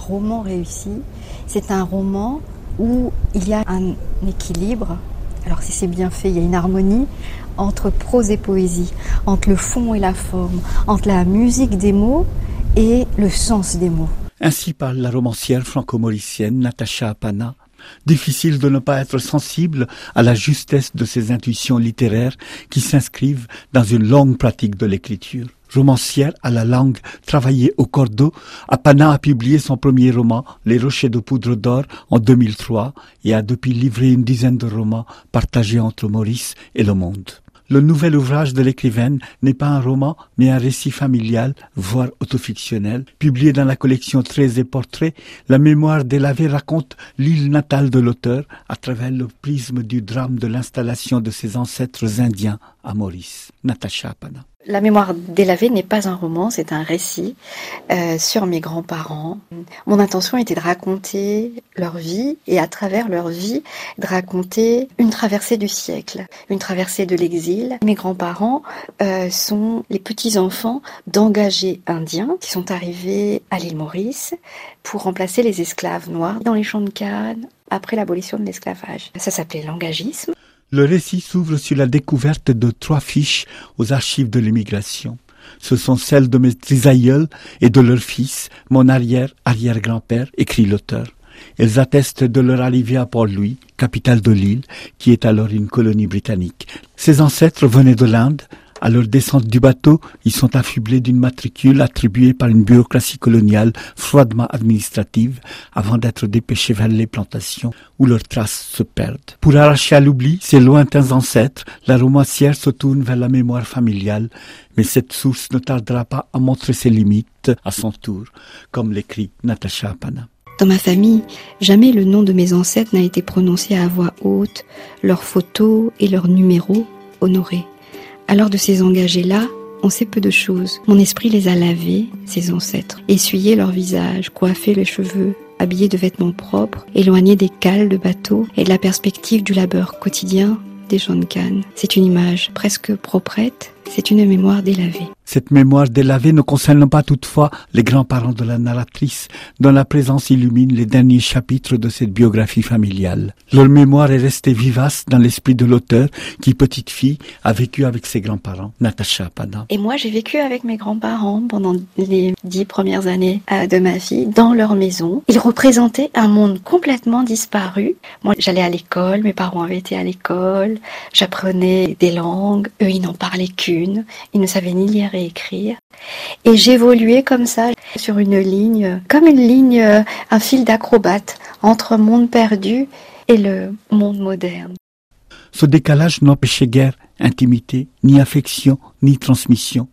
roman réussi, c'est un roman où il y a un équilibre, alors si c'est bien fait, il y a une harmonie entre prose et poésie, entre le fond et la forme, entre la musique des mots et le sens des mots. Ainsi parle la romancière franco-mauricienne Nathacha Appanah. Difficile de ne pas être sensible à la justesse de ces intuitions littéraires qui s'inscrivent dans une longue pratique de l'écriture. Romancière à la langue travaillée au cordeau, Appanah a publié son premier roman, Les Rochers de Poudre d'or, en 2003 et a depuis livré une dizaine de romans partagés entre Maurice et le monde. Le nouvel ouvrage de l'écrivaine n'est pas un roman, mais un récit familial, voire autofictionnel. Publié dans la collection Traits et portraits, La Mémoire délavée raconte l'île natale de l'auteur à travers le prisme du drame de l'installation de ses ancêtres indiens à Maurice. Nathacha Appanah. La Mémoire délavée n'est pas un roman, c'est un récit sur mes grands-parents. Mon intention était de raconter leur vie et à travers leur vie, de raconter une traversée du siècle, une traversée de l'exil. Mes grands-parents sont les petits-enfants d'engagés indiens qui sont arrivés à l'île Maurice pour remplacer les esclaves noirs dans les champs de canne après l'abolition de l'esclavage. Ça s'appelait l'engagisme. Le récit s'ouvre sur la découverte de 3 fiches aux archives de l'immigration. Ce sont celles de mes trisaïeuls et de leur fils, mon arrière-arrière-grand-père, écrit l'auteur. Elles attestent de leur arrivée à Port-Louis, capitale de l'île, qui est alors une colonie britannique. Ses ancêtres venaient de l'Inde. À leur descente du bateau, ils sont affublés d'une matricule attribuée par une bureaucratie coloniale froidement administrative avant d'être dépêchés vers les plantations où leurs traces se perdent. Pour arracher à l'oubli ces lointains ancêtres, la romancière se tourne vers la mémoire familiale, mais cette source ne tardera pas à montrer ses limites à son tour, comme l'écrit Nathacha Appanah. Dans ma famille, jamais le nom de mes ancêtres n'a été prononcé à voix haute, leurs photos et leurs numéros honorés. Alors de ces engagés-là, on sait peu de choses. Mon esprit les a lavés, ses ancêtres, essuyé leur visage, coiffé les cheveux, habillé de vêtements propres, éloigné des cales de bateaux et de la perspective du labeur quotidien des gens de canne. C'est une image presque proprette, c'est une mémoire délavée. Cette mémoire délavée ne concerne pas toutefois les grands-parents de la narratrice, dont la présence illumine les derniers chapitres de cette biographie familiale. Leur mémoire est restée vivace dans l'esprit de l'auteur qui, petite fille, a vécu avec ses grands-parents. Nathacha Appanah. Et moi, j'ai vécu avec mes grands-parents pendant les 10 premières années de ma vie, dans leur maison. Ils représentaient un monde complètement disparu. Moi, j'allais à l'école, mes parents avaient été à l'école, j'apprenais des langues, eux, ils n'en parlaient qu'une, ils ne savaient ni lire écrire. Et j'évoluais comme ça, sur une ligne, comme une ligne, un fil d'acrobate, entre monde perdu et le monde moderne. Ce décalage n'empêchait guère intimité, ni affection, ni transmission.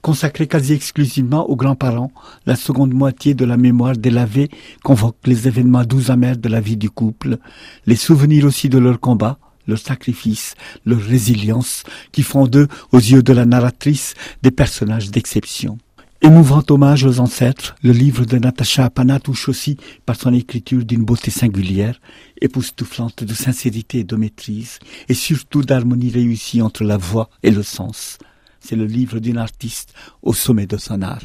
Consacrée quasi exclusivement aux grands-parents, la seconde moitié de la mémoire délavée convoque les événements doux amers de la vie du couple, les souvenirs aussi de leur combat, leur sacrifice, leur résilience, qui font d'eux, aux yeux de la narratrice, des personnages d'exception. Émouvant hommage aux ancêtres, le livre de Nathacha Appanah touche aussi par son écriture d'une beauté singulière, époustouflante de sincérité et de maîtrise, et surtout d'harmonie réussie entre la voix et le sens. C'est le livre d'une artiste au sommet de son art.